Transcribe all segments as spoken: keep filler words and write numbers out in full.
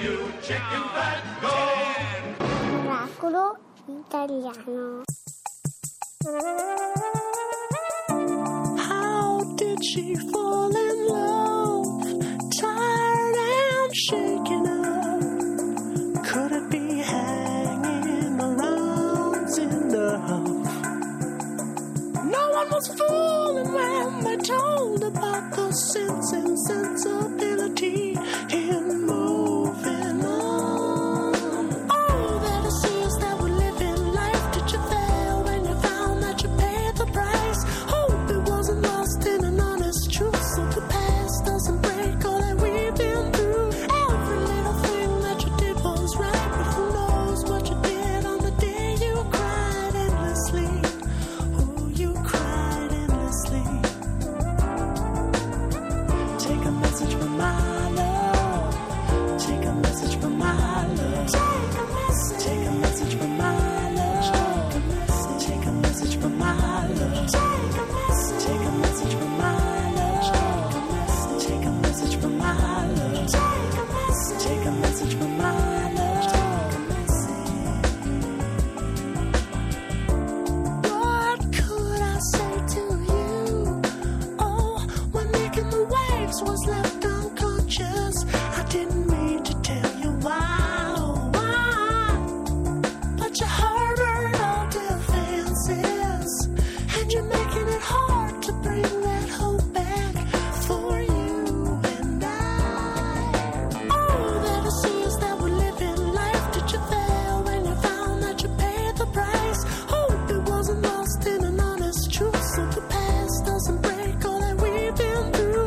you chicken fat bone. Miracolo Italiano. How did she fall in love? Tired and shaken up. Could it be hanging around in the house? No one was fooling when they told about the sense and sensibility in moving on. Oh, that it seems that we live in life. Did you fail when you found that you paid the price? Hope it wasn't lost in an honest truth, so the past doesn't break all that we've been through. Every little thing that you did was right, but who knows what you did on the day you cried endlessly. Oh, you cried endlessly. Take a message from my was left unconscious. I didn't mean to tell you why, oh why, but you harbored all defenses, and you're making it hard to bring that hope back for you and I. Oh, that it seems that we live in life. Did you fail when you found that you paid the price? Hope it wasn't lost in an honest truth, so the past doesn't break all that we've been through.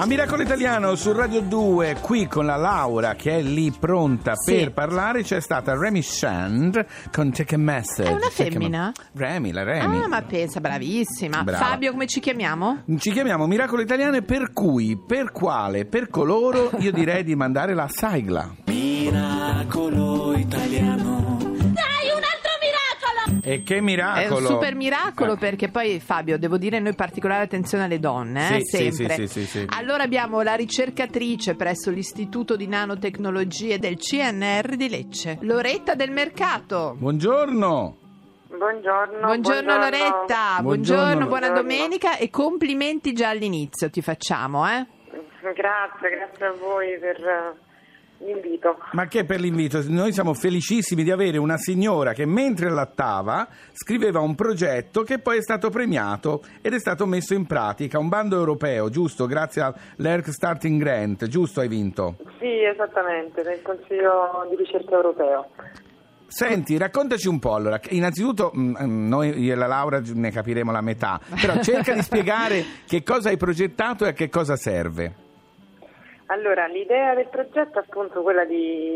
A Miracolo Italiano su Radio due, qui con la Laura che è lì pronta sì. per parlare, c'è stata Remy Shand con Take a Message. È una femmina? Remy, la Remy. Ah, ma pensa, bravissima. Brava. Fabio, come ci chiamiamo? Ci chiamiamo Miracolo Italiano, per cui, per quale, per coloro, io direi di mandare la sigla. Miracolo Italiano. E che miracolo! È un super miracolo, perché poi, Fabio, devo dire, noi particolare attenzione alle donne, sì, eh, sempre. Sì, sì, sì, sì, sì. Allora abbiamo la ricercatrice presso l'Istituto di Nanotecnologie del C N R di Lecce, Loretta del Mercato. Buongiorno! Buongiorno, buongiorno, buongiorno Loretta, buongiorno, buongiorno, buona domenica e complimenti già all'inizio ti facciamo, eh? Grazie, grazie a voi per... l'invito. Ma che per l'invito? Noi siamo felicissimi di avere una signora che mentre allattava scriveva un progetto che poi è stato premiato ed è stato messo in pratica, un bando europeo, giusto? Grazie all'E R C Starting Grant, giusto hai vinto? Sì, esattamente, nel Consiglio di ricerca europeo. Senti, raccontaci un po', allora, innanzitutto mh, noi io e la Laura ne capiremo la metà, però cerca di spiegare che cosa hai progettato e a che cosa serve. Allora, l'idea del progetto è appunto quella di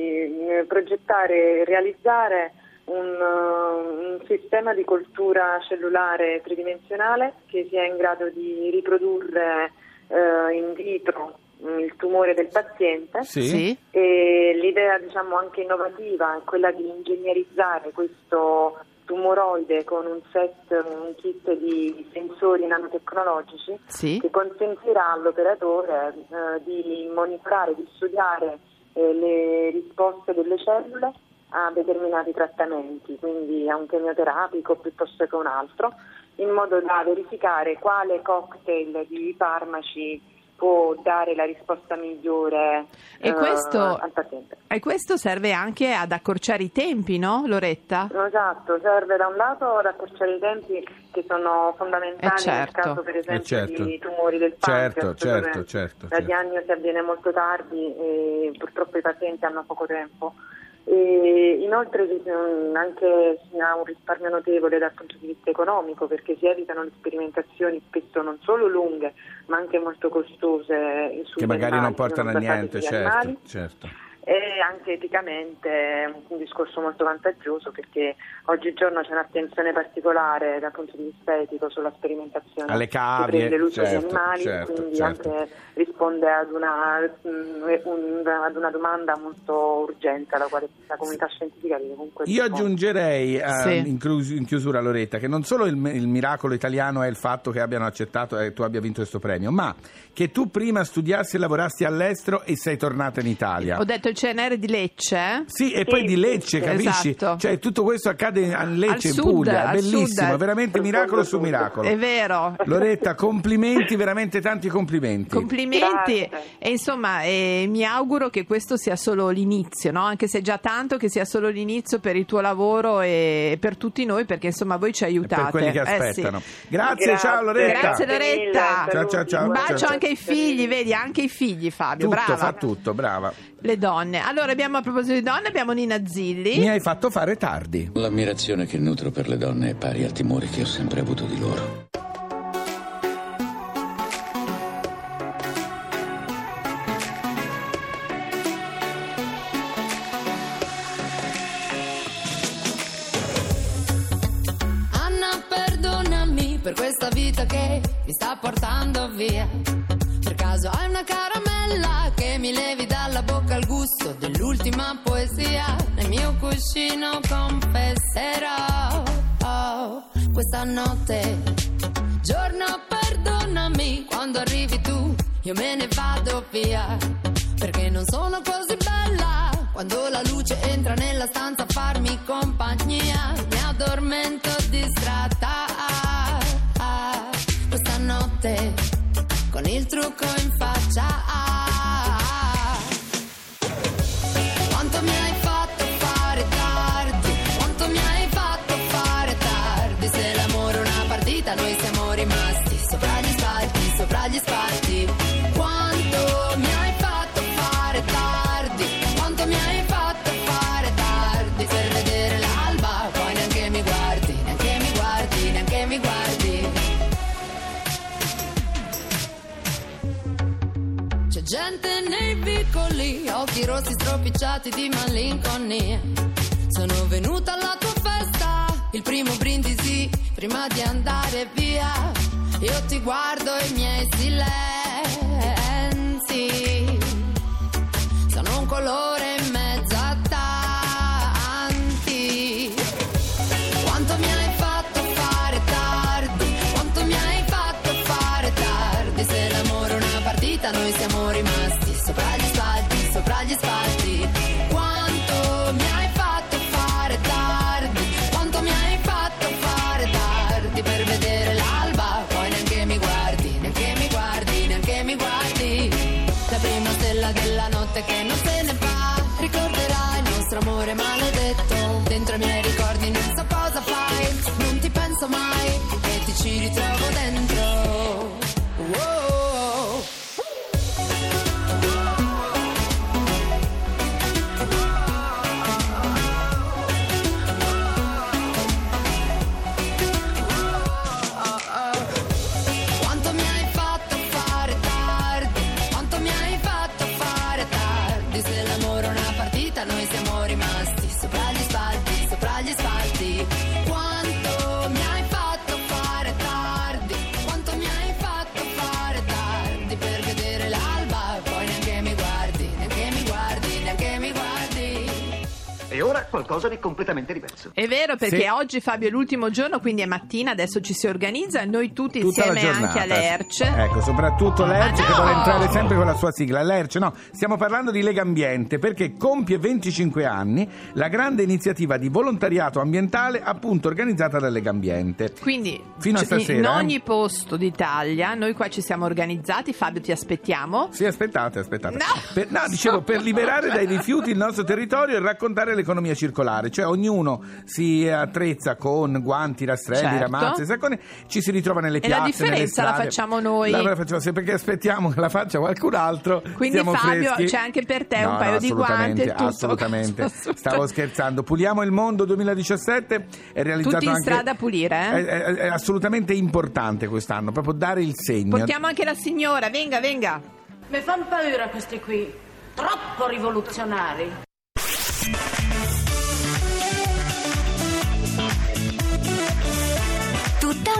progettare e realizzare un, un sistema di coltura cellulare tridimensionale che sia in grado di riprodurre eh, in vitro il tumore del paziente. Sì. E l'idea, diciamo, anche innovativa è quella di ingegnerizzare questo tumoroide con un set, un kit di sensori nanotecnologici. Sì. Che consentirà all'operatore eh, di monitorare, di studiare eh, le risposte delle cellule a determinati trattamenti, quindi a un chemioterapico piuttosto che un altro, in modo da verificare quale cocktail di farmaci può dare la risposta migliore e questo, uh, al paziente. E questo serve anche ad accorciare i tempi, no, Loretta? Esatto, serve da un lato ad accorciare i tempi che sono fondamentali, certo, nel caso per esempio certo. di tumori del pancreas, certo, certo, certo, la certo. diagnosi avviene molto tardi e purtroppo i pazienti hanno poco tempo. E inoltre anche si ha un risparmio notevole dal punto di vista economico, perché si evitano le sperimentazioni spesso non solo lunghe ma anche molto costose che magari non portano a niente, certo, certo. E anche eticamente è un discorso molto vantaggioso, perché oggigiorno c'è un'attenzione particolare dal punto di vista etico sulla sperimentazione alle cavie, l'uso certo, degli animali, certo, quindi certo. anche risponde ad una, ad una domanda molto urgente alla quale la comunità scientifica deve comunque rispondere. Io aggiungerei eh, sì. in, crus- in chiusura, Loretta, che non solo il, il miracolo italiano è il fatto che abbiano accettato e eh, tu abbia vinto questo premio, ma che tu prima studiassi e lavorassi all'estero e sei tornata in Italia. Ho detto il C N R di Lecce. Sì, e sì, poi di Lecce, capisci? Esatto. Cioè tutto questo accade a Lecce, al in sud, Puglia, bellissimo, sud, veramente miracolo su miracolo. È vero. Loretta, complimenti, veramente tanti complimenti. Complimenti Grazie. E insomma eh, mi auguro che questo sia solo l'inizio, no? Anche se già tanto, che sia solo l'inizio per il tuo lavoro e per tutti noi, perché insomma voi ci aiutate. E per quelli che aspettano. Eh, sì. Grazie, Grazie, ciao Loretta. Grazie Loretta. Ciao, ciao, ciao. Un bacio ciao, anche ciao. ai figli, vedi, anche i figli Fabio, tutto, brava. Fa tutto, brava. Le donne. Allora abbiamo, a proposito di donne, abbiamo Nina Zilli. Mi hai fatto fare tardi. L'ammirazione che nutro per le donne è pari al timore che ho sempre avuto di loro. Anna, perdonami per questa vita che mi sta portando via. Per caso hai una caramella che mi levi dalla bocca al gusto dell'ultima poesia? Nel mio cuscino confesserò, oh, questa notte. Giorno, perdonami quando arrivi tu, io me ne vado via. Perché non sono così bella quando la luce entra nella stanza a farmi compagnia. Mi addormento distratta, ah, ah, questa notte. Con il trucco in faccia, ah, ah, ah. Quanto mi hai fatto fare tardi, quanto mi hai fatto fare tardi. Se l'amore è una partita, noi siamo rimasti sopra gli spalti, sopra gli spalti. Quanto mi hai fatto fare tardi, quanto mi hai fatto fare tardi. Per vedere l'alba, poi neanche mi guardi, neanche mi guardi, neanche mi guardi. Gente nei vicoli, occhi rossi stropicciati di malinconia. Sono venuta alla tua festa, il primo brindisi prima di andare via. Io ti guardo e i miei silenzi sono un colore in mezzo a tanti. Quanto mi hai fatto fare tardi, quanto mi hai fatto fare tardi. Se l'amore è una partita, noi siamo rimasti sopra gli spalti, sopra gli spalti. Quanto mi hai fatto fare tardi, quanto mi hai fatto fare tardi. Per vedere l'alba, poi neanche mi guardi, neanche mi guardi, neanche mi guardi. La prima stella della notte che non se ne va ricorderà il nostro amore maledetto. Dentro i miei ricordi non so cosa fai, non ti penso mai e ti ci ritrovo dentro. Wow. qualcosa di completamente diverso. È vero, perché sì. Oggi Fabio è l'ultimo giorno, quindi è mattina, adesso ci si organizza, noi tutti tutta insieme anche a Lerce. Ecco, soprattutto Lerce, no! Che vuole entrare sempre con la sua sigla. Lerce, no, stiamo parlando di Legambiente, perché compie venticinque anni la grande iniziativa di volontariato ambientale appunto organizzata da Legambiente. Quindi fino a stasera, in ogni posto d'Italia, noi qua ci siamo organizzati. Fabio, ti aspettiamo? Sì, aspettate, aspettate. No, per, no dicevo, per liberare dai rifiuti il nostro territorio e raccontare l'economia circolare, cioè ognuno si attrezza con guanti, rastrelli, certo, ramazze, sacconi, ci si ritrova nelle piazze, nelle strade. E la differenza la facciamo noi. La, la facciamo sempre, perché aspettiamo che la faccia qualcun altro. Quindi Fabio, freschi. C'è anche per te no, un paio no, di guanti. Tutto. Assolutamente, stavo scherzando. Puliamo il mondo duemiladiciassette è realizzato tutti in anche, strada a pulire. Eh? È, è, è assolutamente importante quest'anno, proprio dare il segno. Portiamo anche la signora, venga, venga. Mi fanno paura questi qui, troppo rivoluzionari. Tutta